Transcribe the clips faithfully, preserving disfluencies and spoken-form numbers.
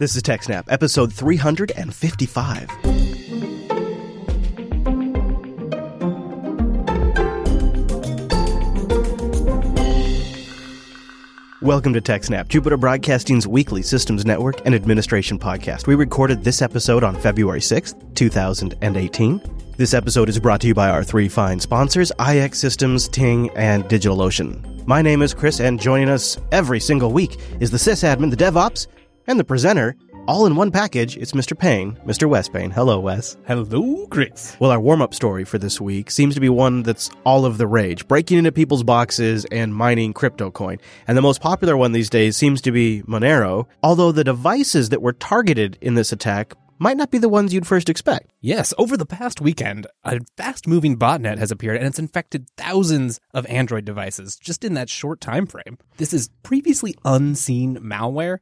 This is TechSnap, episode three hundred fifty-five. Welcome to TechSnap, Jupiter Broadcasting's weekly systems network and administration podcast. We recorded this episode on February sixth, two thousand eighteen. This episode is brought to you by our three fine sponsors, I X Systems, Ting, and DigitalOcean. My name is Chris, and joining us every single week is the sysadmin, the DevOps, and the presenter, all in one package. It's Mister Payne, Mister Wes Payne. Hello, Wes. Hello, Chris. Well, our warm-up story for this week seems to be one that's all of the rage, breaking into people's boxes and mining crypto coin. And the most popular one these days seems to be Monero, although the devices that were targeted in this attack might not be the ones you'd first expect. Yes, over the past weekend, a fast-moving botnet has appeared, and it's infected thousands of Android devices just in that short time frame. This is previously unseen malware,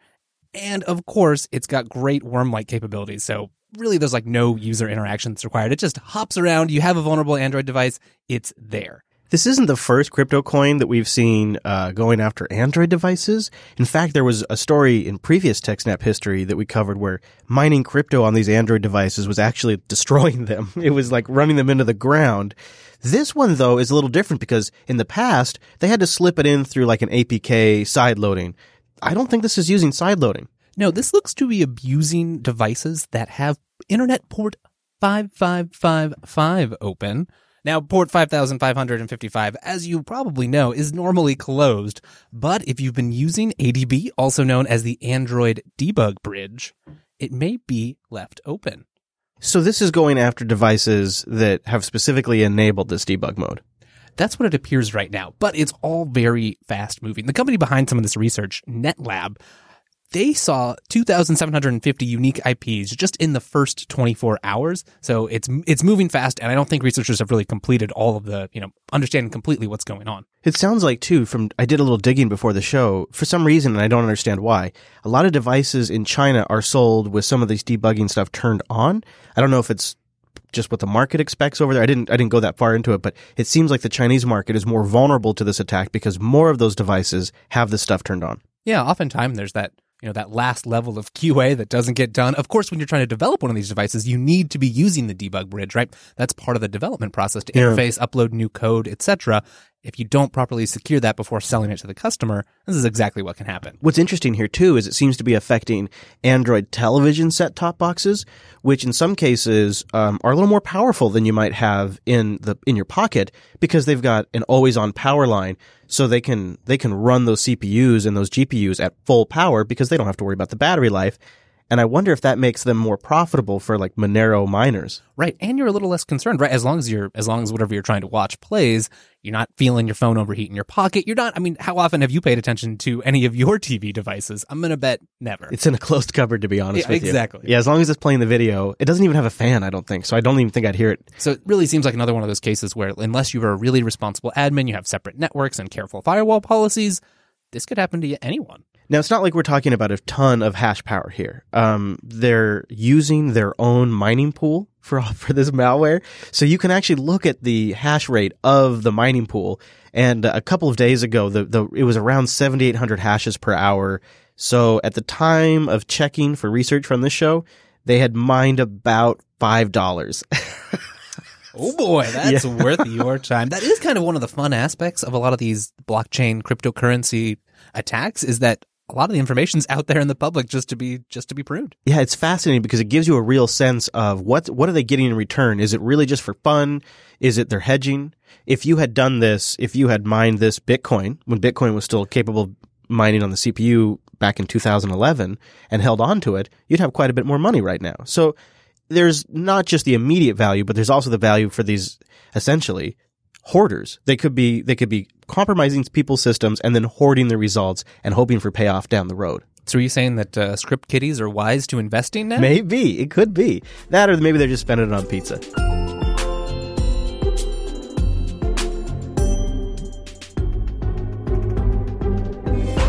and of course, it's got great worm-like capabilities, so really there's like no user interaction that's required. It just hops around, you have a vulnerable Android device, it's there. This isn't the first crypto coin that we've seen uh, going after Android devices. In fact, there was a story in previous TechSnap history that we covered where mining crypto on these Android devices was actually destroying them. It was like running them into the ground. This one, though, is a little different because in the past, they had to slip it in through like an A P K sideloading. I don't think this is using sideloading. No, this looks to be abusing devices that have internet port five five five five open. Now, port five thousand five hundred fifty-five, as you probably know, is normally closed. But if you've been using A D B, also known as the Android debug bridge, it may be left open. So this is going after devices that have specifically enabled this debug mode. That's what it appears right now, but it's all very fast moving. The company behind some of this research, NetLab, they saw two thousand seven hundred fifty unique I Ps just in the first twenty-four hours. So it's it's moving fast, and I don't think researchers have really completed all of the, you know, understanding completely what's going on. It sounds like, too, from I did a little digging before the show, for some reason, and I don't understand why, a lot of devices in China are sold with some of these debugging stuff turned on. I don't know if it's just what the market expects over there. I didn't I didn't go that far into it, but it seems like the Chinese market is more vulnerable to this attack because more of those devices have this stuff turned on. Yeah, oftentimes there's that, you know, that last level of Q A that doesn't get done. Of course, when you're trying to develop one of these devices, you need to be using the debug bridge, right? That's part of the development process to yeah. interface, upload new code, et cetera. If you don't properly secure that before selling it to the customer, this is exactly what can happen. What's interesting here, too, is it seems to be affecting Android television set-top boxes, which in some cases um, are a little more powerful than you might have in the in your pocket because they've got an always-on power line, so they can they can run those C P Us and those G P Us at full power because they don't have to worry about the battery life. And I wonder if that makes them more profitable for like Monero miners. Right. And you're a little less concerned, right? As long as you're, as long as whatever you're trying to watch plays, you're not feeling your phone overheat in your pocket. You're not, I mean, how often have you paid attention to any of your T V devices? I'm going to bet never. It's in a closed cupboard, to be honest yeah, with exactly. you. Exactly. Yeah. As long as it's playing the video, it doesn't even have a fan, I don't think. So I don't even think I'd hear it. So it really seems like another one of those cases where unless you are a really responsible admin, you have separate networks and careful firewall policies, this could happen to anyone. Now, it's not like we're talking about a ton of hash power here. Um, they're using their own mining pool for for this malware. So you can actually look at the hash rate of the mining pool. And a couple of days ago, the, the it was around seventy-eight hundred hashes per hour. So at the time of checking for research from this show, they had mined about five dollars. Oh boy, that's yeah. worth your time. That is kind of one of the fun aspects of a lot of these blockchain cryptocurrency attacks is that a lot of the information's out there in the public just to be just to be proved. Yeah, it's fascinating because it gives you a real sense of what what are they getting in return? Is it really just for fun? Is it they're hedging? If you had done this, if you had mined this Bitcoin when Bitcoin was still capable of mining on the C P U back in two thousand eleven and held on to it, you'd have quite a bit more money right now. So there's not just the immediate value, but there's also the value for these essentially hoarders. They could be they could be compromising people's systems and then hoarding the results and hoping for payoff down the road. So are you saying that uh, script kiddies are wise to investing now? Maybe. It could be. That or maybe they're just spending it on pizza.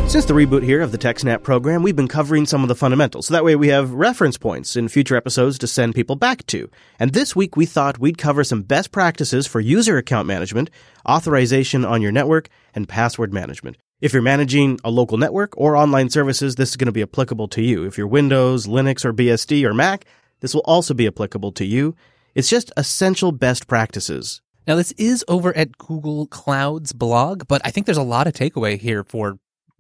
Since the reboot here of the TechSnap program, we've been covering some of the fundamentals. So that way we have reference points in future episodes to send people back to. And this week we thought we'd cover some best practices for user account management, authorization on your network, and password management. If you're managing a local network or online services, this is going to be applicable to you. If you're Windows, Linux, or B S D or Mac, this will also be applicable to you. It's just essential best practices. Now, this is over at Google Cloud's blog, but I think there's a lot of takeaway here for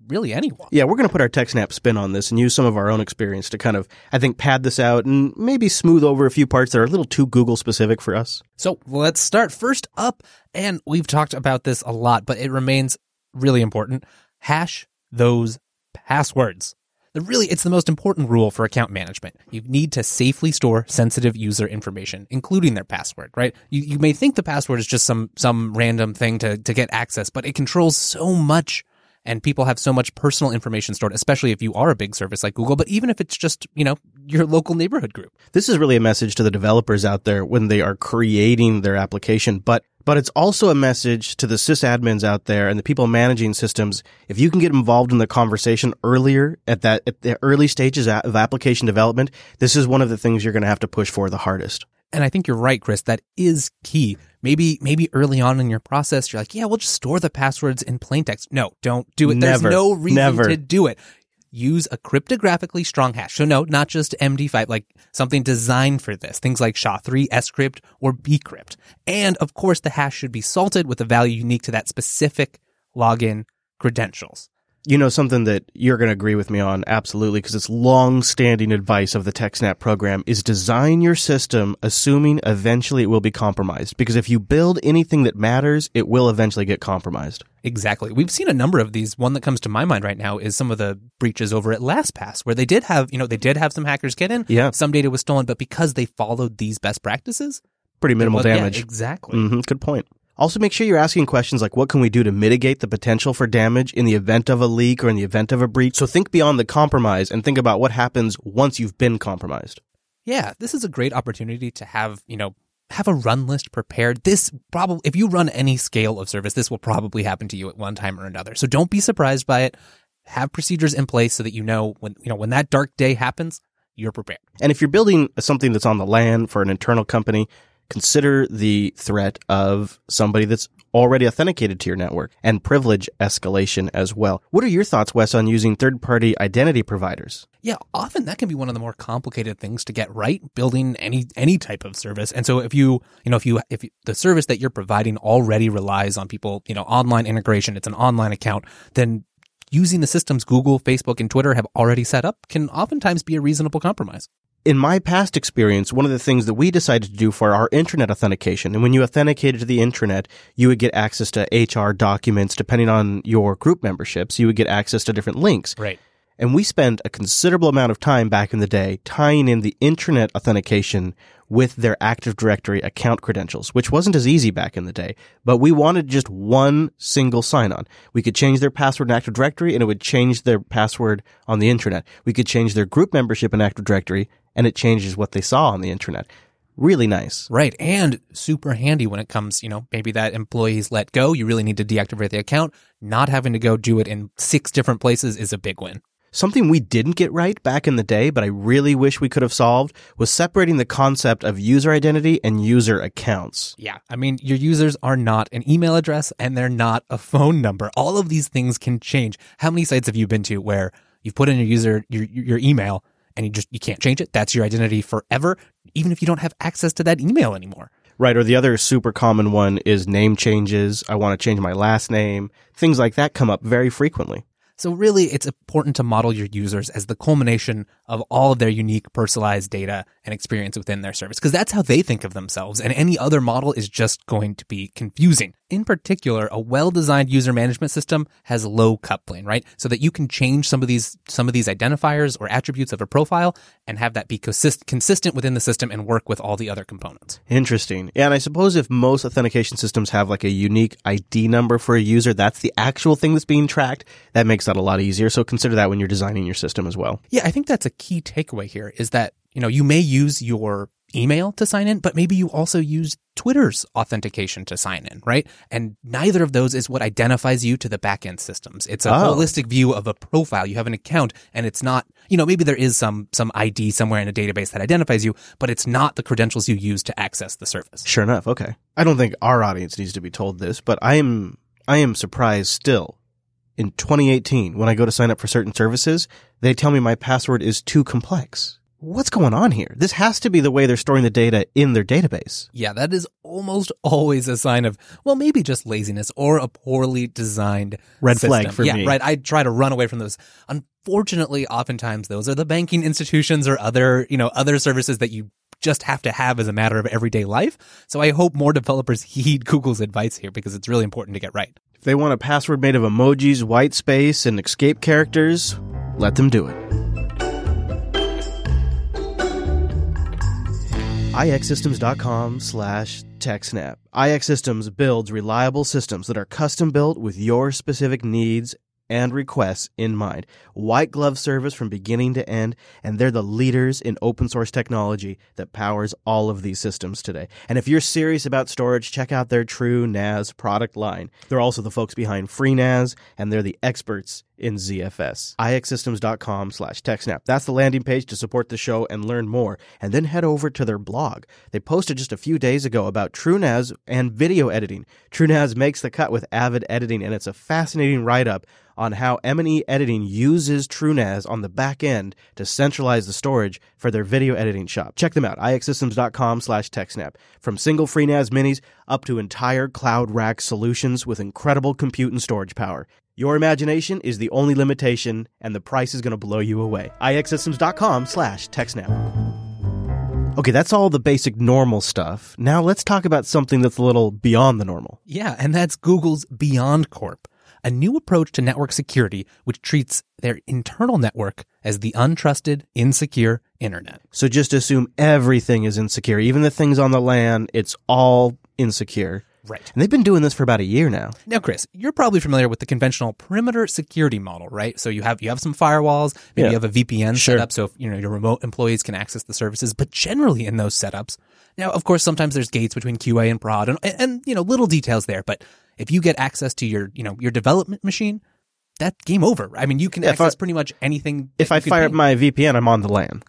really anyone. Yeah, we're going to put our TechSnap spin on this and use some of our own experience to kind of, I think, pad this out and maybe smooth over a few parts that are a little too Google-specific for us. So let's start. First up, and we've talked about this a lot, but it remains really important, hash those passwords. Really, it's the most important rule for account management. You need to safely store sensitive user information, including their password, right? You you may think the password is just some some random thing to, to get access, but it controls so much, and people have so much personal information stored, especially if you are a big service like Google, but even if it's just, you know, your local neighborhood group. This is really a message to the developers out there when they are creating their application, but But it's also a message to the sysadmins out there and the people managing systems. If you can get involved in the conversation earlier at that at the early stages of application development, this is one of the things you're going to have to push for the hardest. And I think you're right, Chris. That is key. Maybe maybe early on in your process, you're like, yeah, we'll just store the passwords in plain text. No, don't do it. Never, There's no reason never. to do it. Use a cryptographically strong hash. So no, not just M D five, like something designed for this. Things like S H A three, Scrypt, or Bcrypt. And of course, the hash should be salted with a value unique to that specific login credentials. You know, something that you're going to agree with me on, absolutely, because it's long-standing advice of the TechSnap program, is design your system assuming eventually it will be compromised. Because if you build anything that matters, it will eventually get compromised. Exactly. We've seen a number of these. One that comes to my mind right now is some of the breaches over at LastPass, where they did have, you know, they did have some hackers get in. Yeah. Some data was stolen, but because they followed these best practices, pretty minimal damage. Yeah, exactly. Mm-hmm. Good point. Also, make sure you're asking questions like, what can we do to mitigate the potential for damage in the event of a leak or in the event of a breach? So think beyond the compromise and think about what happens once you've been compromised. Yeah, this is a great opportunity to have, you know, have a run list prepared. This probably, if you run any scale of service, this will probably happen to you at one time or another. So don't be surprised by it. Have procedures in place so that you know when, you know, when that dark day happens, you're prepared. And if you're building something that's on the LAN for an internal company, consider the threat of somebody that's already authenticated to your network and privilege escalation as well. What are your thoughts, Wes, on using third-party identity providers? Yeah, often that can be one of the more complicated things to get right, building any any type of service. And so if you, you know, if you if you, the service that you're providing already relies on people, you know, online integration, it's an online account, then using the systems Google, Facebook, and Twitter have already set up can oftentimes be a reasonable compromise. In my past experience, one of the things that we decided to do for our intranet authentication, and when you authenticated to the intranet, you would get access to H R documents. Depending on your group memberships, you would get access to different links. Right. And we spent a considerable amount of time back in the day tying in the intranet authentication with their Active Directory account credentials, which wasn't as easy back in the day, but we wanted just one single sign-on. We could change their password in Active Directory, and it would change their password on the intranet. We could change their group membership in Active Directory, and it changes what they saw on the intranet. Really nice. Right. And super handy when it comes, you know, maybe that employee's let go. You really need to deactivate the account. Not having to go do it in six different places is a big win. Something we didn't get right back in the day, but I really wish we could have solved, was separating the concept of user identity and user accounts. Yeah. I mean, your users are not an email address and they're not a phone number. All of these things can change. How many sites have you been to where you've put in your user, your, your email, and you just, you can't change it? That's your identity forever, even if you don't have access to that email anymore. Right. Or the other super common one is name changes. I want to change my last name. Things like that come up very frequently. So really, it's important to model your users as the culmination of all of their unique personalized data and experience within their service, because that's how they think of themselves, and any other model is just going to be confusing. In particular, a well-designed user management system has low coupling, right? So that you can change some of these some of these identifiers or attributes of a profile and have that be consist- consistent within the system and work with all the other components. Interesting. Yeah, and I suppose if most authentication systems have like a unique I D number for a user, that's the actual thing that's being tracked, that makes a lot easier. So consider that when you're designing your system as well. Yeah, I think that's a key takeaway here is that, you know, you may use your email to sign in, but maybe you also use Twitter's authentication to sign in, right? And neither of those is what identifies you to the backend systems. It's a oh. holistic view of a profile. You have an account and it's not, you know, maybe there is some some I D somewhere in a database that identifies you, but it's not the credentials you use to access the service. Sure enough. Okay. I don't think our audience needs to be told this, but I am I am surprised still in twenty eighteen, when I go to sign up for certain services, they tell me my password is too complex. What's going on here? This has to be the way they're storing the data in their database. Yeah, that is almost always a sign of, well, maybe just laziness or a poorly designed red system. Flag for yeah, me. Yeah, right. I try to run away from those. Unfortunately, oftentimes those are the banking institutions or other, you know, other services that you just have to have as a matter of everyday life. So I hope more developers heed Google's advice here, because it's really important to get right. If they want a password made of emojis, white space, and escape characters, let them do it. I X Systems dot com slash TechSnap. I X Systems builds reliable systems that are custom built with your specific needs and requests in mind. White glove service from beginning to end, and they're the leaders in open source technology that powers all of these systems today. And if you're serious about storage, check out their TrueNAS product line. They're also the folks behind FreeNAS, and they're the experts in Z F S. I X Systems dot com slash TechSnap. That's the landing page to support the show and learn more. And then head over to their blog. They posted just a few days ago about TrueNAS and video editing. TrueNAS makes the cut with Avid editing, and it's a fascinating write-up on how M and E Editing uses TrueNAS on the back end to centralize the storage for their video editing shop. Check them out, I X Systems dot com slash TechSnap. From single FreeNAS minis up to entire cloud rack solutions with incredible compute and storage power. Your imagination is the only limitation, and the price is going to blow you away. I X Systems dot com slash TechSnap. Okay, that's all the basic normal stuff. Now let's talk about something that's a little beyond the normal. Yeah, and that's Google's BeyondCorp, a new approach to network security which treats their internal network as the untrusted, insecure internet. So just assume everything is insecure. Even the things on the LAN, it's all insecure. Right. And they've been doing this for about a year now. Now, Chris, you're probably familiar with the conventional perimeter security model, right? So you have you have some firewalls, maybe yeah. you have a V P N sure. set up so you know your remote employees can access the services, but generally in those setups. Now, of course, sometimes there's gates between Q A and prod and, and you know, little details there, but if you get access to your, you know, your development machine, that's game over. I mean, you can yeah, access I, pretty much anything. If I fire up my V P N, I'm on the LAN.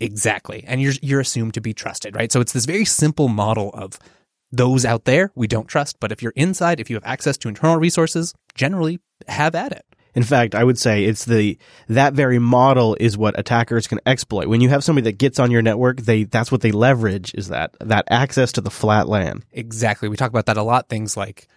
Exactly. And you're you're assumed to be trusted, right? So it's this very simple model of those out there, we don't trust. But if you're inside, if you have access to internal resources, generally have at it. In fact, I would say it's the that very model is what attackers can exploit. When you have somebody that gets on your network, they that's what they leverage is that that access to the flat LAN. Exactly. We talk about that a lot. Things like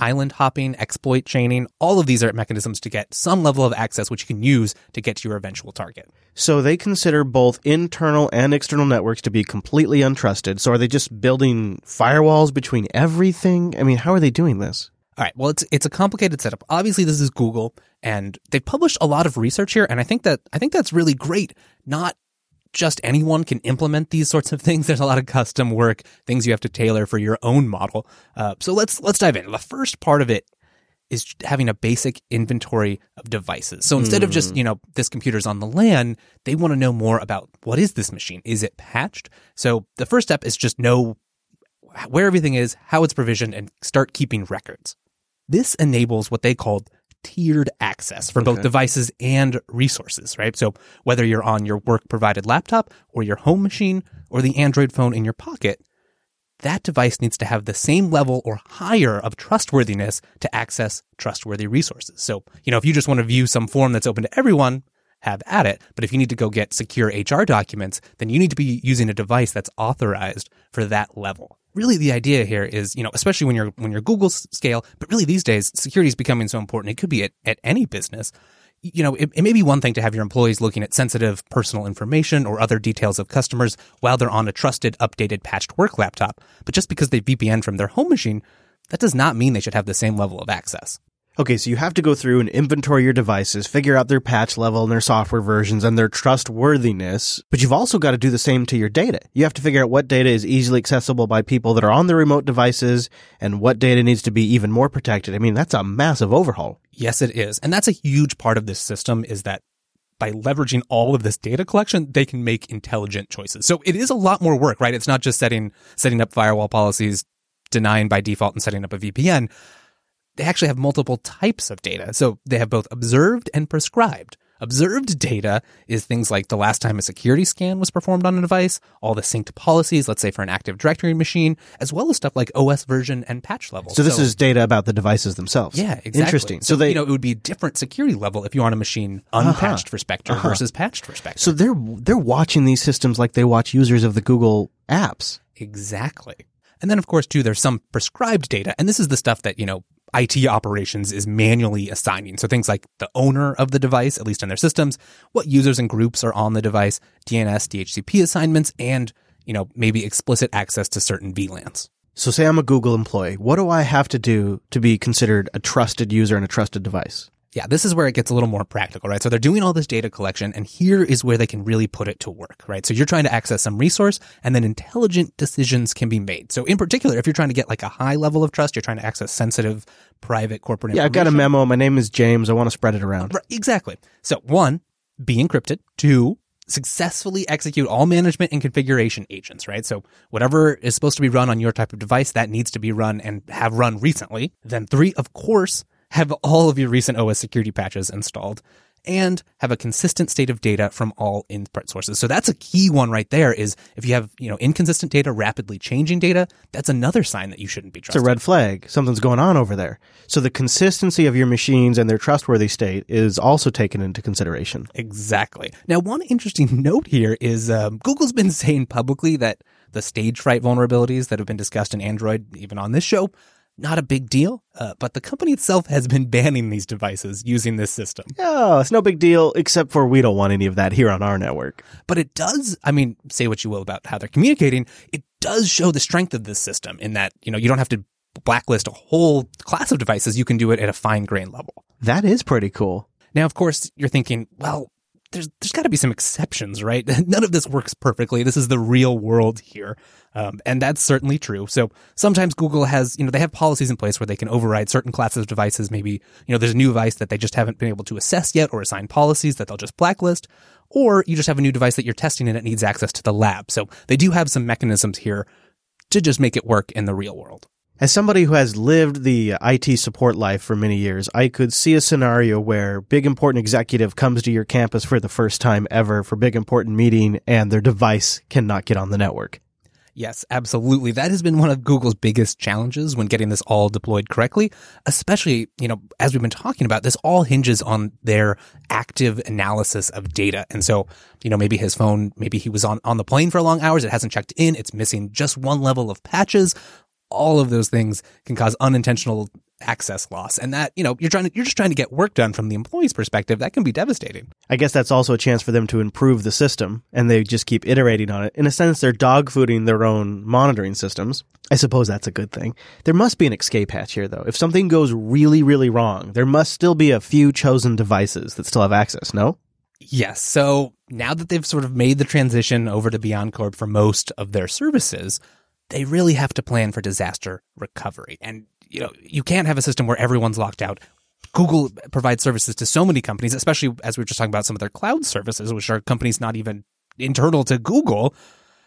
island hopping, exploit chaining, all of these are mechanisms to get some level of access which you can use to get to your eventual target. So they consider both internal and external networks to be completely untrusted. So are they just building firewalls between everything? I mean, how are they doing this? All right. Well, it's it's a complicated setup. Obviously, this is Google, and they published a lot of research here, and I think that I think that's really great. Not just anyone can implement these sorts of things. There's a lot of custom work, things you have to tailor for your own model. Uh, so let's let's dive in. The first part of it is having a basic inventory of devices. So instead mm. of just, you know, this computer's on the LAN, they want to know more about what is this machine? Is it patched? So the first step is just know where everything is, how it's provisioned, and start keeping records. This enables what they called tiered access for okay. both devices and resources, right? So whether you're on your work-provided laptop or your home machine or the Android phone in your pocket, that device needs to have the same level or higher of trustworthiness to access trustworthy resources. So, you know, if you just want to view some form that's open to everyone, have at it. But if you need to go get secure H R documents, then you need to be using a device that's authorized for that level. Really, the idea here is, you know, especially when you're when you're Google scale, but really these days, security is becoming so important. It could be at, at any business. You know, it, it may be one thing to have your employees looking at sensitive personal information or other details of customers while they're on a trusted, updated, patched work laptop. But just because they V P N from their home machine, that does not mean they should have the same level of access. Okay, so you have to go through and inventory your devices, figure out their patch level and their software versions and their trustworthiness, but you've also got to do the same to your data. You have to figure out what data is easily accessible by people that are on their remote devices and what data needs to be even more protected. I mean, that's a massive overhaul. Yes, it is. And that's a huge part of this system is that by leveraging all of this data collection, they can make intelligent choices. So it is a lot more work, right? It's not just setting setting up firewall policies, denying by default and setting up a V P N. They actually have multiple types of data. So they have both observed and prescribed. Observed data is things like the last time a security scan was performed on a device, all the synced policies, let's say for an Active Directory machine, as well as stuff like O S version and patch level. So this so, is data about the devices themselves. Yeah, exactly. Interesting. So, so they, you know, it would be a different security level if you're on a machine unpatched uh-huh, for Spectre uh-huh. versus patched for Spectre. So they're they're watching these systems like they watch users of the Google apps. Exactly. And then, of course, too, there's some prescribed data. And this is the stuff that, you know, I T operations is manually assigning. So things like the owner of the device, at least in their systems, what users and groups are on the device, D N S, D H C P assignments, and, you know, maybe explicit access to certain V LANs. So say I'm a Google employee. What do I have to do to be considered a trusted user and a trusted device? Yeah, this is where it gets a little more practical, right? So they're doing all this data collection, and here is where they can really put it to work, right? So you're trying to access some resource, and then intelligent decisions can be made. So in particular, if you're trying to get like a high level of trust, you're trying to access sensitive, private corporate information. Yeah, I've got a memo. My name is James. I want to spread it around. Right, exactly. So one, be encrypted. Two, successfully execute all management and configuration agents, right? So whatever is supposed to be run on your type of device, that needs to be run and have run recently. Then three, of course, have all of your recent O S security patches installed, and have a consistent state of data from all input sources. So that's a key one right there is if you have, you know, inconsistent data, rapidly changing data, that's another sign that you shouldn't be trusted. It's a red flag. Something's going on over there. So the consistency of your machines and their trustworthy state is also taken into consideration. Exactly. Now, one interesting note here is um, Google's been saying publicly that the Stagefright vulnerabilities that have been discussed in Android, even on this show, not a big deal, uh, but the company itself has been banning these devices using this system. Oh, it's no big deal, except for we don't want any of that here on our network. But it does, I mean, say what you will about how they're communicating, it does show the strength of this system in that, you know, you don't have to blacklist a whole class of devices. You can do it at a fine-grained level. That is pretty cool. Now, of course, you're thinking, well, there's there's got to be some exceptions, right? None of this works perfectly. This is the real world here. Um, and that's certainly true. So sometimes Google has, you know, they have policies in place where they can override certain classes of devices. Maybe, you know, there's a new device that they just haven't been able to assess yet or assign policies that they'll just blacklist. Or you just have a new device that you're testing and it needs access to the lab. So they do have some mechanisms here to just make it work in the real world. As somebody who has lived the I T support life for many years, I could see a scenario where big important executive comes to your campus for the first time ever for big important meeting and their device cannot get on the network. Yes, absolutely. That has been one of Google's biggest challenges when getting this all deployed correctly, especially, you know, as we've been talking about, this all hinges on their active analysis of data. And so, you know, maybe his phone, maybe he was on, on the plane for long hours. It hasn't checked in. It's missing just one level of patches. All of those things can cause unintentional access loss. And that, you know, you're trying to, you're just trying to get work done from the employee's perspective. That can be devastating. I guess that's also a chance for them to improve the system, and they just keep iterating on it. In a sense, they're dogfooding their own monitoring systems. I suppose that's a good thing. There must be an escape hatch here, though. If something goes really, really wrong, there must still be a few chosen devices that still have access, no? Yes. So now that they've sort of made the transition over to BeyondCorp for most of their services, they really have to plan for disaster recovery. And, you know, you can't have a system where everyone's locked out. Google provides services to so many companies, especially as we were just talking about some of their cloud services, which are companies not even internal to Google.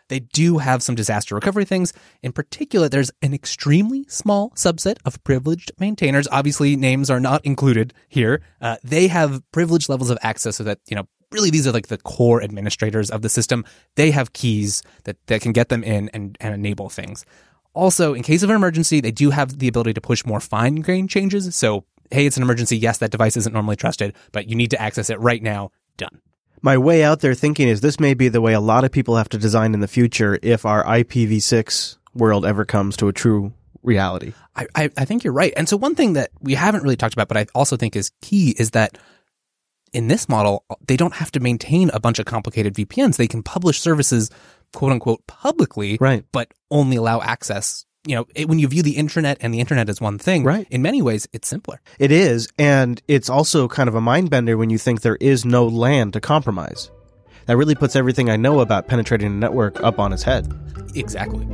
They do have some disaster recovery things. In particular, there's an extremely small subset of privileged maintainers. Obviously, names are not included here. Uh, they have privileged levels of access so that, you know, really, these are like the core administrators of the system. They have keys that, that can get them in and, and enable things. Also, in case of an emergency, they do have the ability to push more fine-grained changes. So, hey, it's an emergency. Yes, that device isn't normally trusted, but you need to access it right now. Done. My way out there thinking is this may be the way a lot of people have to design in the future if our I P v six world ever comes to a true reality. I, I, I think you're right. And so one thing that we haven't really talked about, but I also think is key, is that in this model, they don't have to maintain a bunch of complicated V P Ns. They can publish services, quote unquote, publicly, right, but only allow access. You know, it, when you view the intranet and the internet as one thing, right, in many ways, it's simpler. It is. And it's also kind of a mind bender when you think there is no LAN to compromise. That really puts everything I know about penetrating a network up on its head. Exactly.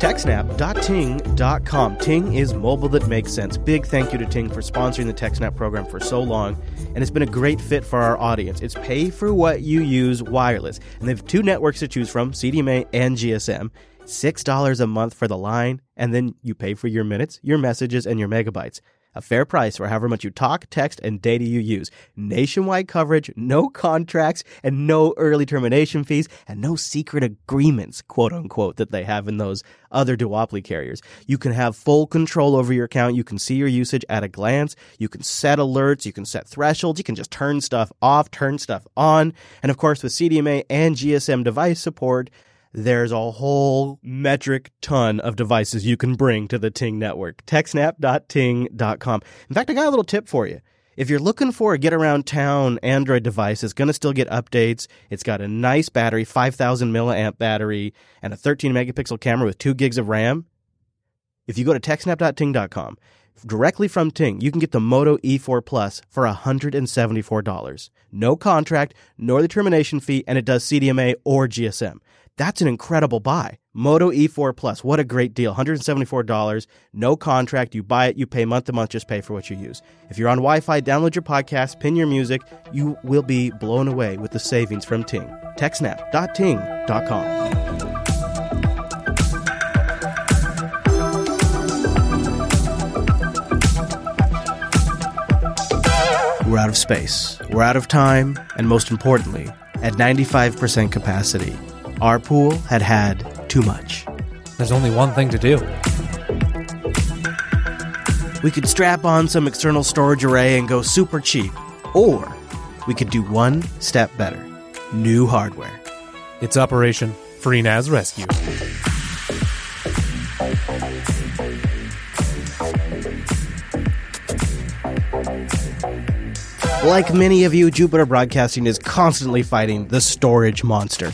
TechSnap dot ting dot com. Ting is mobile that makes sense. Big thank you to Ting for sponsoring the TechSnap program for so long, and it's been a great fit for our audience. It's pay for what you use wireless, and they have two networks to choose from, C D M A and G S M. six dollars a month for the line, and then you pay for your minutes, your messages, and your megabytes. A fair price for however much you talk, text, and data you use. Nationwide coverage, no contracts, and no early termination fees, and no secret agreements, quote-unquote, that they have in those other duopoly carriers. You can have full control over your account. You can see your usage at a glance. You can set alerts. You can set thresholds. You can just turn stuff off, turn stuff on. And, of course, with C D M A and G S M device support, there's a whole metric ton of devices you can bring to the Ting network. tech snap dot ting dot com. In fact, I got a little tip for you. If you're looking for a get-around-town Android device, it's going to still get updates. It's got a nice battery, five thousand milliamp battery, and a thirteen megapixel camera with two gigs of RAM. If you go to tech snap dot ting dot com, directly from Ting, you can get the Moto E four Plus for one hundred seventy-four dollars. No contract, nor the termination fee, and it does C D M A or G S M. That's an incredible buy. Moto E four Plus, what a great deal. one hundred seventy-four dollars, no contract. You buy it, you pay month to month, just pay for what you use. If you're on Wi-Fi, download your podcast, pin your music. You will be blown away with the savings from Ting. tech snap dot ting dot com. We're out of space, we're out of time, and most importantly, at ninety-five percent capacity, our pool had had too much. There's only one thing to do. We could strap on some external storage array and go super cheap, or we could do one step better. New hardware. It's Operation FreeNAS Rescue. Like many of you, Jupiter Broadcasting is constantly fighting the storage monster.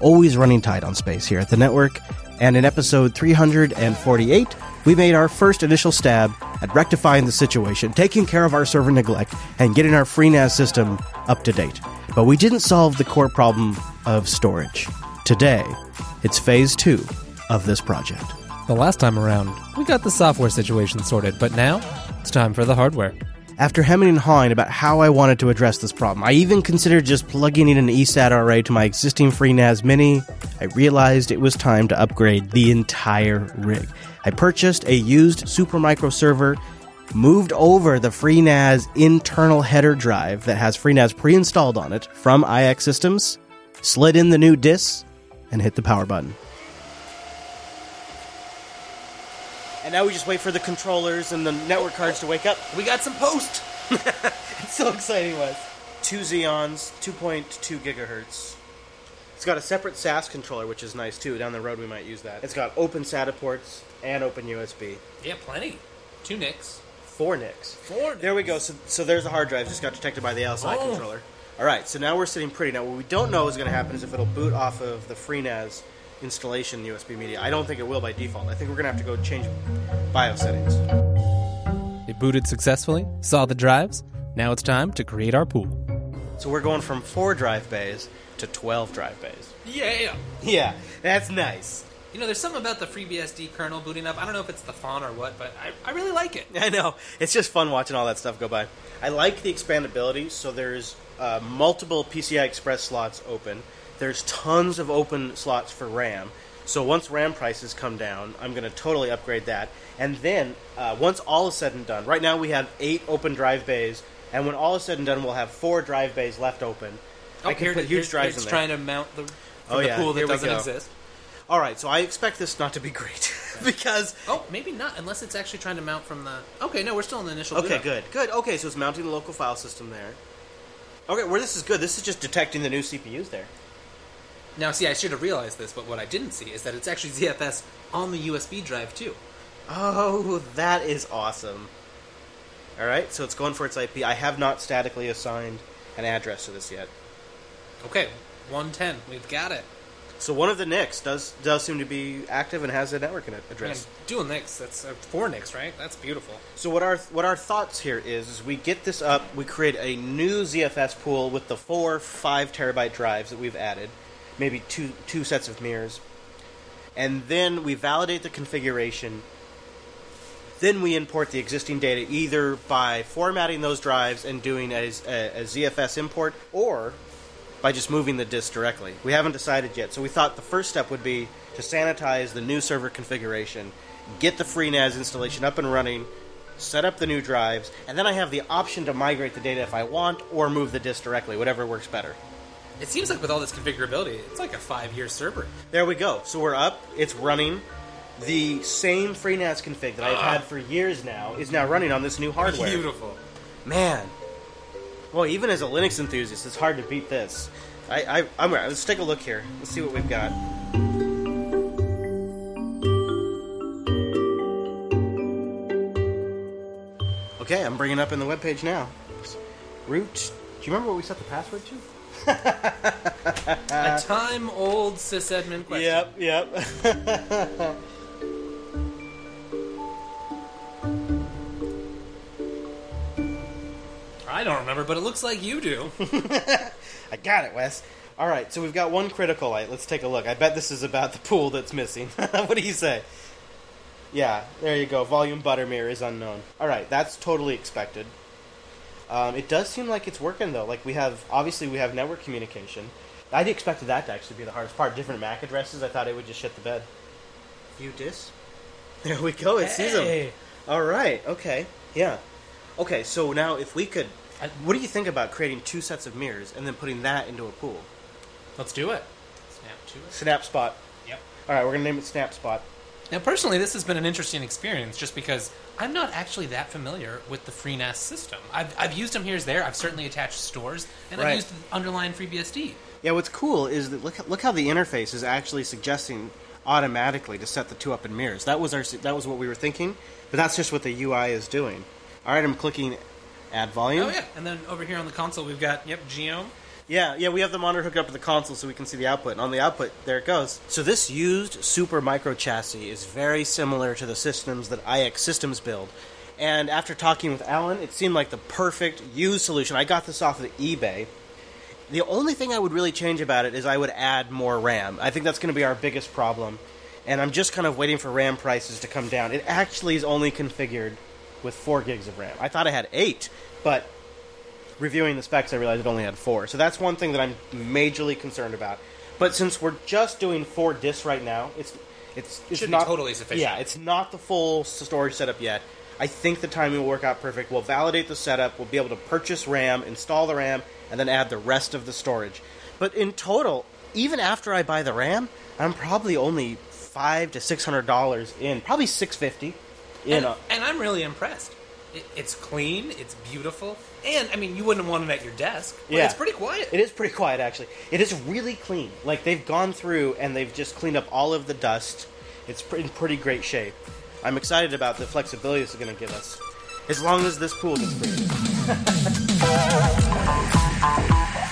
Always running tight on space here at the network. And in episode three hundred forty-eight, we made our first initial stab at rectifying the situation, taking care of our server neglect, and getting our FreeNAS system up to date. But we didn't solve the core problem of storage. Today, it's phase two of this project. The last time around, we got the software situation sorted, but now it's time for the hardware. After hemming and hawing about how I wanted to address this problem, I even considered just plugging in an E SAT array to my existing FreeNAS Mini. I realized it was time to upgrade the entire rig. I purchased a used SuperMicro server, moved over the FreeNAS internal header drive that has FreeNAS pre-installed on it from I X Systems, slid in the new disks, and hit the power button. And now we just wait for the controllers and the network cards to wake up. We got some post! It's so exciting, Wes. Two Xeons, two point two gigahertz. It's got a separate S A S controller, which is nice, too. Down the road, we might use that. It's got open SATA ports and open U S B. Yeah, plenty. Two N I Cs. Four N I Cs. Four N I Cs. There we go. So, so there's the hard drive. Just got detected by the L S I oh. controller. All right, so now we're sitting pretty. Now, what we don't know is going to happen is if it'll boot off of the FreeNAS installation U S B media. I don't think it will by default. I think we're going to have to go change BIOS settings. It booted successfully, saw the drives. Now it's time to create our pool. So we're going from four drive bays to twelve drive bays. Yeah! Yeah, that's nice. You know, there's something about the FreeBSD kernel booting up. I don't know if it's the font or what, but I, I really like it. I know. It's just fun watching all that stuff go by. I like the expandability, so there's uh, multiple P C I Express slots open. There's tons of open slots for RAM. So once RAM prices come down, I'm going to totally upgrade that. And then uh, once all is said and done, right now we have eight open drive bays. And when all is said and done, we'll have four drive bays left open. Oh, I can here, put huge drives in there. It's trying to mount the, oh, the yeah, pool that doesn't exist. All right, so I expect this not to be great. because Oh, maybe not, unless it's actually trying to mount from the... Okay, no, we're still in the initial Okay, good. Good, okay, so it's mounting the local file system there. Okay, where this is good, this is just detecting the new C P Us there. Now, see, I should have realized this, but what I didn't see is that it's actually Z F S on the U S B drive, too. Oh, that is awesome. All right, so it's going for its I P. I have not statically assigned an address to this yet. Okay, one ten. We've got it. So one of the N I Cs does does seem to be active and has a network address. Man, dual N I Cs. That's uh, four N I Cs, right? That's beautiful. So what our what our thoughts here is, is we get this up, we create a new Z F S pool with the four five terabyte drives that we've added. Maybe two two sets of mirrors, and then we validate the configuration. Then we import the existing data either by formatting those drives and doing a, a, a Z F S import, or by just moving the disk directly. We haven't decided yet, so we thought the first step would be to sanitize the new server configuration, get the FreeNAS installation up and running, set up the new drives, and then I have the option to migrate the data if I want or move the disk directly, whatever works better. It seems like with all this configurability, it's like a five-year server. There we go. So we're up. It's running. The same FreeNAS config that I've uh, had for years now is now running on this new hardware. Beautiful. Man. Well, even as a Linux enthusiast, it's hard to beat this. I, I, I'm right. Let's take a look here. Let's see what we've got. Okay, I'm bringing up in the webpage now. Root. Do you remember what we set the password to? A time-old sysadmin question. Yep, yep. I don't remember, but it looks like you do. I got it, Wes. All right, so we've got one critical light. Let's take a look. I bet this is about the pool that's missing. What do you say? Yeah, there you go. Volume buttermere is unknown. All right, that's totally expected. Um, it does seem like it's working, though. Like, we have, obviously, we have network communication. I expected that to actually be the hardest part. Different M A C addresses, I thought it would just shit the bed. View disk. There we go, it hey. sees them. All right, okay, yeah. Okay, so now if we could, what do you think about creating two sets of mirrors and then putting that into a pool? Let's do it. Snap to it. Snap spot. Yep. All right, we're going to name it Snap Spot. Now, personally, this has been an interesting experience just because I'm not actually that familiar with the FreeNAS system. I've, I've used them here and there. I've certainly attached stores, and right. I've used the underlying FreeBSD. Yeah, what's cool is that look, look how the interface is actually suggesting automatically to set the two up in mirrors. That was, our, that was what we were thinking, but that's just what the U I is doing. All right, I'm clicking Add Volume. Oh, yeah, and then over here on the console, we've got, yep, Genome. Yeah, yeah, we have the monitor hooked up to the console so we can see the output. And on the output, there it goes. So this used SuperMicro chassis is very similar to the systems that I X Systems build. And after talking with Alan, it seemed like the perfect used solution. I got this off of eBay. The only thing I would really change about it is I would add more RAM. I think that's going to be our biggest problem. And I'm just kind of waiting for RAM prices to come down. It actually is only configured with four gigs of RAM. I thought I had eight, but reviewing the specs, I realized it only had four. So that's one thing that I'm majorly concerned about. But since we're just doing four disks right now, it's it's, it's should not be totally sufficient. Yeah, it's not the full storage setup yet. I think the timing will work out perfect. We'll validate the setup. We'll be able to purchase RAM, install the RAM, and then add the rest of the storage. But in total, even after I buy the RAM, I'm probably only five to six hundred dollars in, probably six fifty. And, a- and I'm really impressed. It's clean, it's beautiful, and, I mean, you wouldn't want it at your desk. Yeah. It's pretty quiet. It is pretty quiet, actually. It is really clean. Like, they've gone through, and they've just cleaned up all of the dust. It's in pretty great shape. I'm excited about the flexibility this is going to give us, as long as this pool gets clean.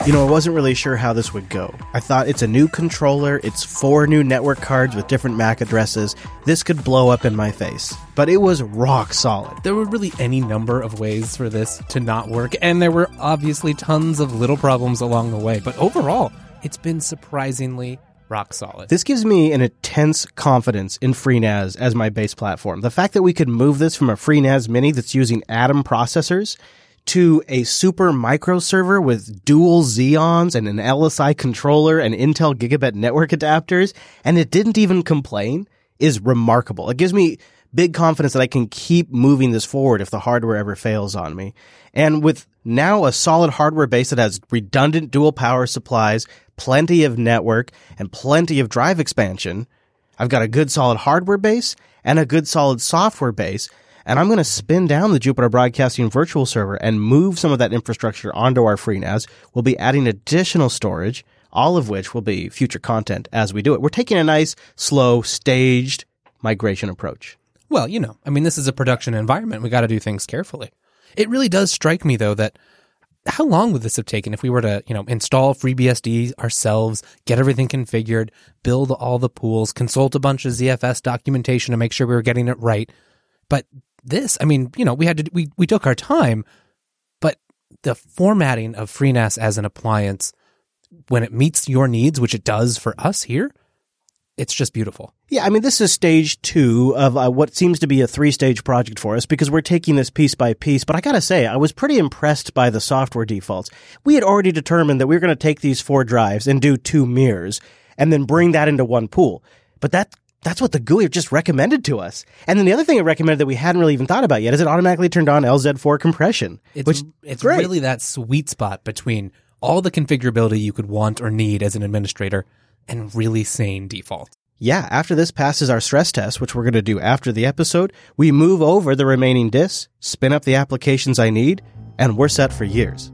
You know, I wasn't really sure how this would go. I thought it's a new controller, it's four new network cards with different M A C addresses. This could blow up in my face. But it was rock solid. There were really any number of ways for this to not work, and there were obviously tons of little problems along the way. But overall, it's been surprisingly rock solid. This gives me an intense confidence in FreeNAS as my base platform. The fact that we could move this from a FreeNAS Mini that's using Atom processors to a super micro server with dual Xeons and an L S I controller and Intel Gigabit network adapters, and it didn't even complain, is remarkable. It gives me big confidence that I can keep moving this forward if the hardware ever fails on me. And with now a solid hardware base that has redundant dual power supplies, plenty of network, and plenty of drive expansion, I've got a good solid hardware base and a good solid software base. And I'm going to spin down the Jupiter Broadcasting virtual server and move some of that infrastructure onto our FreeNAS. We'll be adding additional storage, all of which will be future content as we do it. We're taking a nice, slow, staged migration approach. Well, you know, I mean, this is a production environment. We got to do things carefully. It really does strike me, though, that how long would this have taken if we were to, you know, install FreeBSD ourselves, get everything configured, build all the pools, consult a bunch of Z F S documentation to make sure we were getting it right? But this, I mean, you know, we had to, we, we took our time, but the formatting of FreeNAS as an appliance, when it meets your needs, which it does for us here, it's just beautiful. Yeah, I mean, this is stage two of uh, what seems to be a three-stage project for us because we're taking this piece by piece. But I got to say, I was pretty impressed by the software defaults. We had already determined that we were going to take these four drives and do two mirrors and then bring that into one pool. But that that's what the G U I just recommended to us. And then the other thing it recommended that we hadn't really even thought about yet is it automatically turned on L Z four compression. It's, which it's great. Really that sweet spot between all the configurability you could want or need as an administrator and really sane default. Yeah, after this passes our stress test, which we're going to do after the episode, we move over the remaining disks, spin up the applications I need, and we're set for years.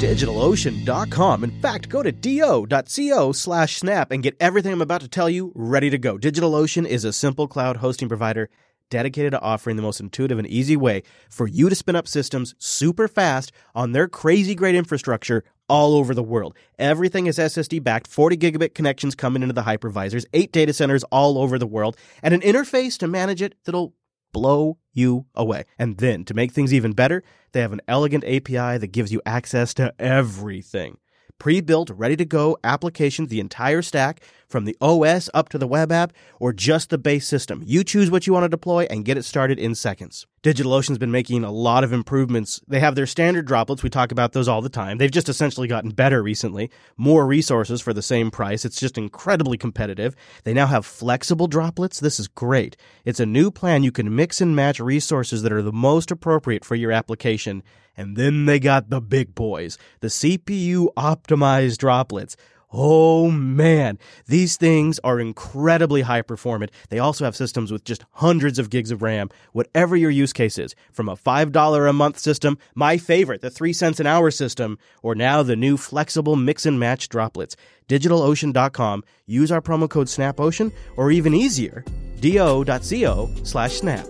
DigitalOcean dot com. In fact, go to do.co slash snap and get everything I'm about to tell you ready to go. DigitalOcean is a simple cloud hosting provider dedicated to offering the most intuitive and easy way for you to spin up systems super fast on their crazy great infrastructure all over the world. Everything is S S D backed, forty gigabit connections coming into the hypervisors, eight data centers all over the world, and an interface to manage it that'll blow you away. And then, to make things even better, they have an elegant A P I that gives you access to everything. Pre-built, ready-to-go applications, the entire stack, from the O S up to the web app, or just the base system. You choose what you want to deploy and get it started in seconds. DigitalOcean's been making a lot of improvements. They have their standard droplets. We talk about those all the time. They've just essentially gotten better recently. More resources for the same price. It's just incredibly competitive. They now have flexible droplets. This is great. It's a new plan. You can mix and match resources that are the most appropriate for your application. And then they got the big boys, the C P U-optimized droplets. Oh, man. These things are incredibly high-performant. They also have systems with just hundreds of gigs of RAM, whatever your use case is, from a five dollars a month system, my favorite, the three cents an hour system, or now the new flexible mix-and-match droplets. DigitalOcean dot com. Use our promo code SNAPOcean, or even easier, do.co slash snap.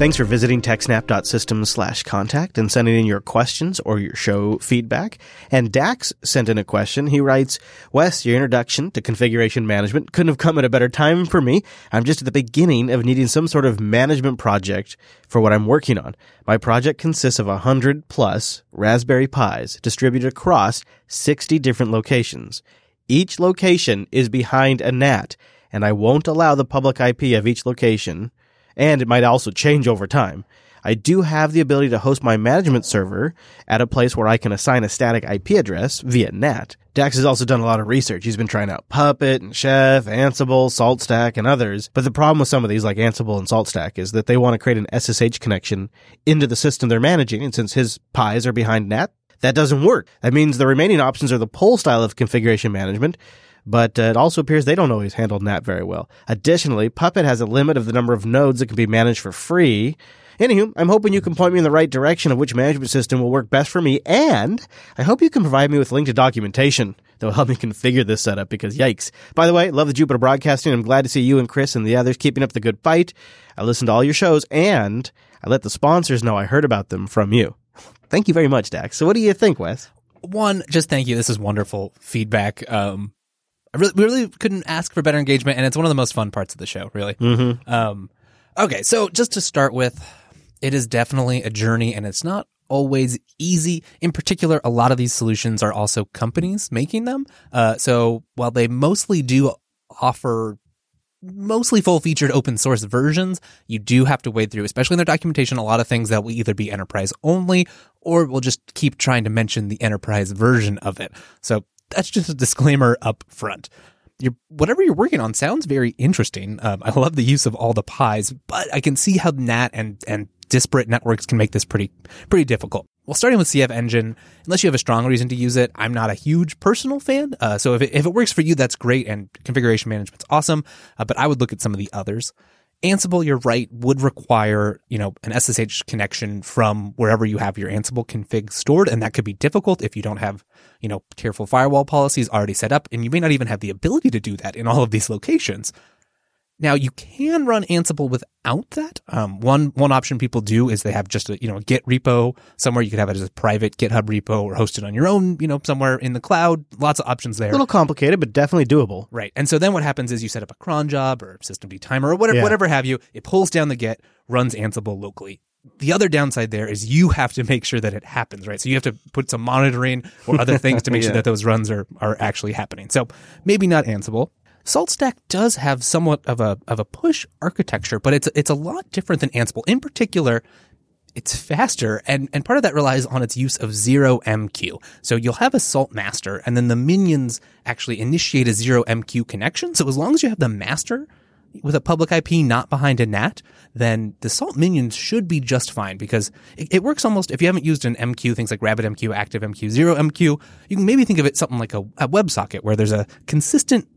Thanks for visiting techsnap.systems slash contact and sending in your questions or your show feedback. And Dax sent in a question. He writes, Wes, your introduction to configuration management couldn't have come at a better time for me. I'm just at the beginning of needing some sort of management project for what I'm working on. My project consists of one hundred plus Raspberry Pis distributed across sixty different locations. Each location is behind a N A T, and I won't allow the public I P of each location, and it might also change over time. I do have the ability to host my management server at a place where I can assign a static I P address via N A T. Dax has also done a lot of research. He's been trying out Puppet and Chef, Ansible, SaltStack, and others. But the problem with some of these, like Ansible and SaltStack, is that they want to create an S S H connection into the system they're managing. And since his P Is are behind N A T, that doesn't work. That means the remaining options are the poll style of configuration management, but uh, it also appears they don't always handle N A T very well. Additionally, Puppet has a limit of the number of nodes that can be managed for free. Anywho, I'm hoping you can point me in the right direction of which management system will work best for me, and I hope you can provide me with a link to documentation that will help me configure this setup, because yikes. By the way, love the Jupiter Broadcasting. I'm glad to see you and Chris and the others keeping up the good fight. I listen to all your shows, and I let the sponsors know I heard about them from you. Thank you very much, Dax. So what do you think, Wes? One, just thank you. This is wonderful feedback. Um... I really, we really couldn't ask for better engagement, and it's one of the most fun parts of the show, really. Mm-hmm. Um, okay, so just to start with, it is definitely a journey, and it's not always easy. In particular, a lot of these solutions are also companies making them. Uh, so while they mostly do offer mostly full-featured open-source versions, you do have to wade through, especially in their documentation, a lot of things that will either be enterprise-only or will just keep trying to mention the enterprise version of it. So that's just a disclaimer up front. You're, whatever you're working on sounds very interesting. Um, I love the use of all the pies, but I can see how N A T and, and disparate networks can make this pretty pretty difficult. Well, starting with C F Engine, unless you have a strong reason to use it, I'm not a huge personal fan. Uh, so if it, if it works for you, that's great, and configuration management's awesome. Uh, but I would look at some of the others. Ansible, you're right, would require, you know, an S S H connection from wherever you have your Ansible config stored, and that could be difficult if you don't have, you know, careful firewall policies already set up, and you may not even have the ability to do that in all of these locations. Now, you can run Ansible without that. Um, one one option people do is they have just a, you know, a Git repo somewhere. You could have it as a private GitHub repo or hosted on your own, you know, somewhere in the cloud. Lots of options there. A little complicated, but definitely doable. Right. And so then what happens is you set up a cron job or systemd timer or whatever, yeah. whatever have you. It pulls down the Git, runs Ansible locally. The other downside there is you have to make sure that it happens, right? So you have to put some monitoring or other things to make yeah. sure that those runs are, are actually happening. So maybe not Ansible. SaltStack does have somewhat of a of a push architecture, but it's it's a lot different than Ansible. In particular, it's faster, and, and part of that relies on its use of zero M Q. So you'll have a salt master, and then the minions actually initiate a zero M Q connection. So as long as you have the master with a public I P not behind a N A T, then the salt minions should be just fine, because it, it works almost, if you haven't used an M Q, things like RabbitMQ, ActiveMQ, zero M Q, you can maybe think of it something like a, a WebSocket, where there's a consistent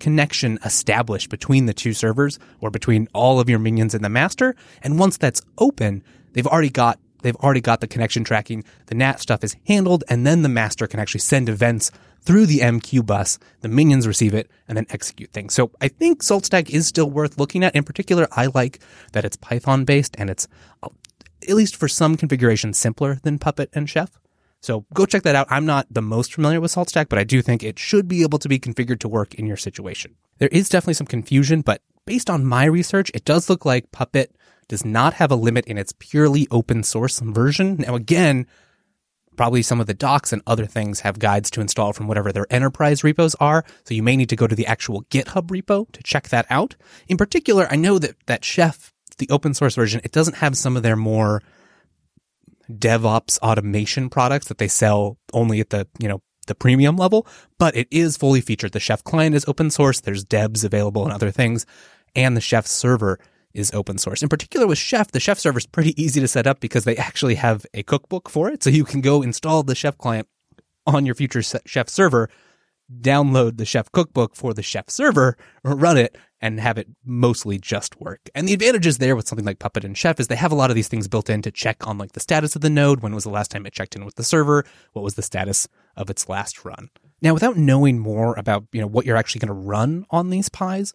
connection established between the two servers, or between all of your minions and the master. And once that's open, They've already got they've already got the connection tracking. The N A T stuff is handled, and then the master can actually send events through the M Q bus. The minions receive it and then execute things. So I think SaltStack is still worth looking at. In particular, I like that it's Python based, and it's, at least for some configuration, simpler than Puppet and Chef. So go check that out. I'm not the most familiar with SaltStack, but I do think it should be able to be configured to work in your situation. There is definitely some confusion, but based on my research, it does look like Puppet does not have a limit in its purely open source version. Now, again, probably some of the docs and other things have guides to install from whatever their enterprise repos are, so you may need to go to the actual GitHub repo to check that out. In particular, I know that, that Chef, the open source version, it doesn't have some of their more DevOps automation products that they sell only at the, you know, the premium level, but it is fully featured. The Chef client is open source. There's devs available and other things, and the Chef server is open source. In particular with Chef, the Chef server is pretty easy to set up because they actually have a cookbook for it. So you can go install the Chef client on your future Chef server, download the Chef cookbook for the Chef server, run it, and have it mostly just work. And the advantages there with something like Puppet and Chef is they have a lot of these things built in to check on like the status of the node. When was the last time it checked in with the server? What was the status of its last run? Now, without knowing more about, you know, what you're actually going to run on these pies,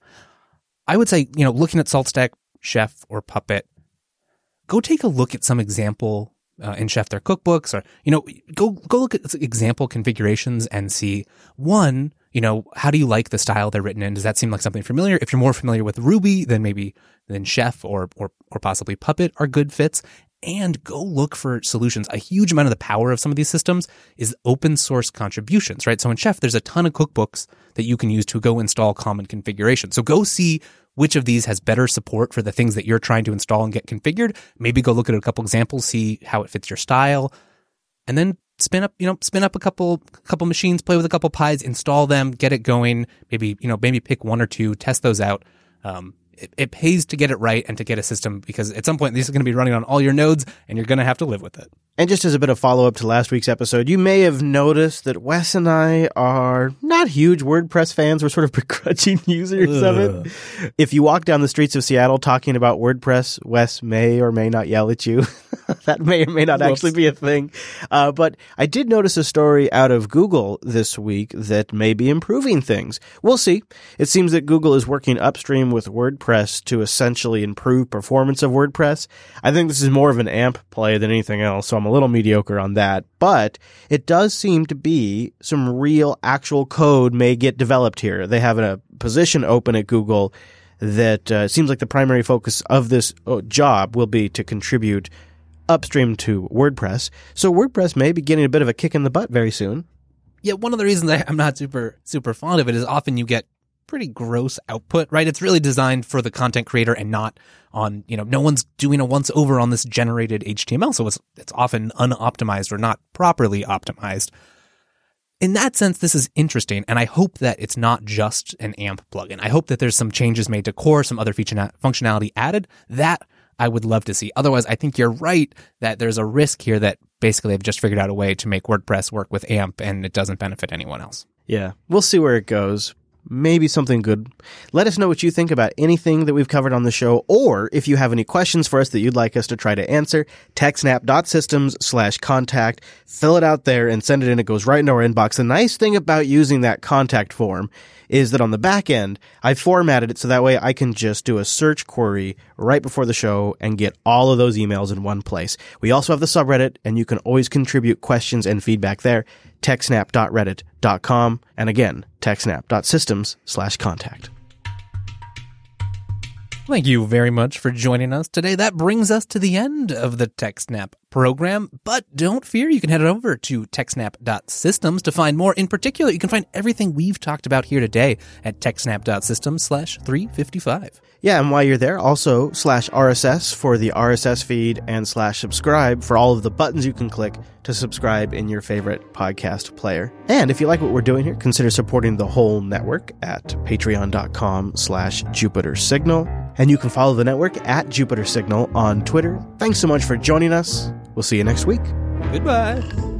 I would say, you know, looking at SaltStack, Chef, or Puppet, go take a look at some example uh, in Chef, their cookbooks, or, you know, go go look at example configurations and see, one, you know, how do you like the style they're written in? Does that seem like something familiar? If you're more familiar with Ruby, then maybe then Chef or or or possibly Puppet are good fits. And go look for solutions. A huge amount of the power of some of these systems is open source contributions, right? So in Chef, there's a ton of cookbooks that you can use to go install common configurations. So go see which of these has better support for the things that you're trying to install and get configured. Maybe go look at a couple examples, see how it fits your style, and then spin up, you know, spin up a couple, couple machines, play with a couple pies, install them, get it going. Maybe, you know, maybe pick one or two, test those out. Um, It, it pays to get it right and to get a system, because at some point, these are going to be running on all your nodes and you're going to have to live with it. And just as a bit of follow-up to last week's episode, you may have noticed that Wes and I are not huge WordPress fans. We're sort of begrudging users Ugh. of it. If you walk down the streets of Seattle talking about WordPress, Wes may or may not yell at you. That may or may not Whoops. actually be a thing. Uh, but I did notice a story out of Google this week that may be improving things. We'll see. It seems that Google is working upstream with WordPress to essentially improve performance of WordPress. I think this is more of an A M P play than anything else, so I'm a little mediocre on that. But it does seem to be some real actual code may get developed here. They have a position open at Google that uh, seems like the primary focus of this job will be to contribute upstream to WordPress. So WordPress may be getting a bit of a kick in the butt very soon. Yeah, one of the reasons I'm not super, super fond of it is often you get pretty gross output, right? It's really designed for the content creator and not on, you know, no one's doing a once over on this generated H T M L. So it's, it's often unoptimized or not properly optimized. In that sense, this is interesting. And I hope that it's not just an A M P plugin. I hope that there's some changes made to core, some other feature functionality added that I would love to see. Otherwise, I think you're right that there's a risk here that basically they've just figured out a way to make WordPress work with A M P and it doesn't benefit anyone else. Yeah. We'll see where it goes. Maybe something good. Let us know what you think about anything that we've covered on the show, or if you have any questions for us that you'd like us to try to answer, techsnap.systems slash contact. Fill it out there and send it in. It goes right into our inbox. The nice thing about using that contact form is that on the back end, I formatted it so that way I can just do a search query right before the show and get all of those emails in one place. We also have the subreddit, and you can always contribute questions and feedback there. techsnap dot reddit dot com, and again, techsnap dot systems slash contact. Thank you very much for joining us today. That brings us to the end of the TechSnap program, but don't fear, you can head over to techsnap dot systems to find more. In particular, you can find everything we've talked about here today at techsnap dot systems slash three fifty-five. Yeah, and while you're there, also slash R S S for the R S S feed and slash subscribe for all of the buttons you can click to subscribe in your favorite podcast player. And if you like what we're doing here, consider supporting the whole network at patreon dot com slash Jupiter Signal. And you can follow the network at Jupiter Signal on Twitter. Thanks so much for joining us. We'll see you next week. Goodbye.